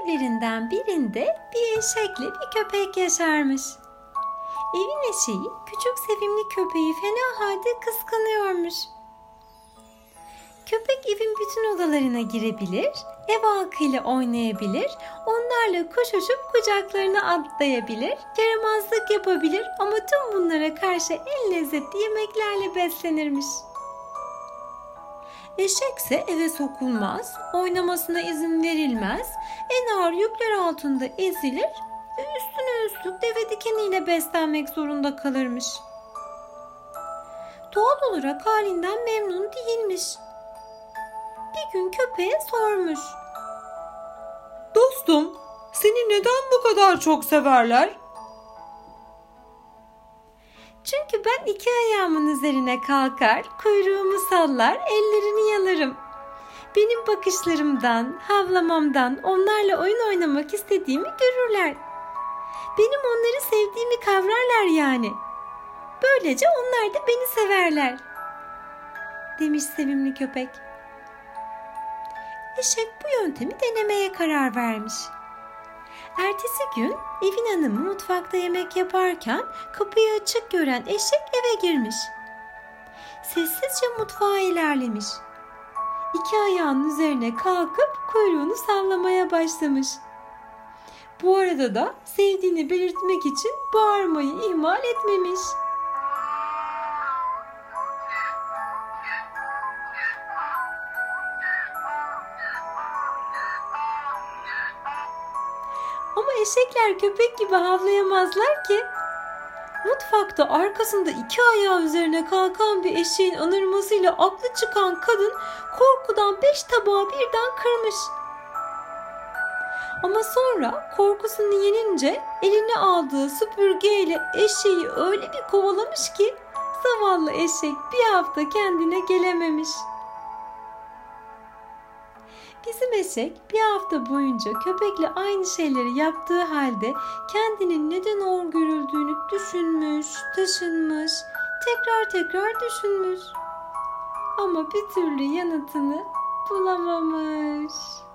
evlerinden birinde bir eşekli bir köpek yaşarmış. Evin eşeği küçük sevimli köpeği fena halde kıskanıyormuş. Köpek evin bütün odalarına girebilir, ev halkıyla oynayabilir, onlarla koşuşup kucaklarına atlayabilir, yaramazlık yapabilir ama tüm bunlara karşı en lezzetli yemeklerle beslenirmiş. Eşek ise eve sokulmaz, oynamasına izin verilmez, en ağır yükler altında ezilir ve üstüne üstlük deve dikeniyle beslenmek zorunda kalırmış. Doğal olarak halinden memnun değilmiş. Bir gün köpeğe sormuş. "Dostum, seni neden bu kadar çok severler?" "Çünkü ben iki ayağımın üzerine kalkar, kuyruğumu sallar, ellerini yalarım. Benim bakışlarımdan, havlamamdan onlarla oyun oynamak istediğimi görürler. Benim onları sevdiğimi kavrarlar yani. Böylece onlar da beni severler," demiş sevimli köpek. Eşek bu yöntemi denemeye karar vermiş. Ertesi gün evin hanımı mutfakta yemek yaparken kapıyı açık gören eşek eve girmiş. Sessizce mutfağa ilerlemiş. İki ayağının üzerine kalkıp kuyruğunu sallamaya başlamış. Bu arada da sevdiğini belirtmek için bağırmayı ihmal etmemiş. Ama eşekler köpek gibi havlayamazlar ki. Mutfakta arkasında iki ayağı üzerine kalkan bir eşeğin anırmasıyla aklı çıkan kadın korkudan 5 tabağı birden kırmış. Ama sonra korkusunu yenince eline aldığı süpürgeyle eşeği öyle bir kovalamış ki zavallı eşek bir hafta kendine gelememiş. Bizim eşek bir hafta boyunca köpekle aynı şeyleri yaptığı halde kendinin neden hor görüldüğünü düşünmüş, taşınmış, tekrar düşünmüş. Ama bir türlü yanıtını bulamamış.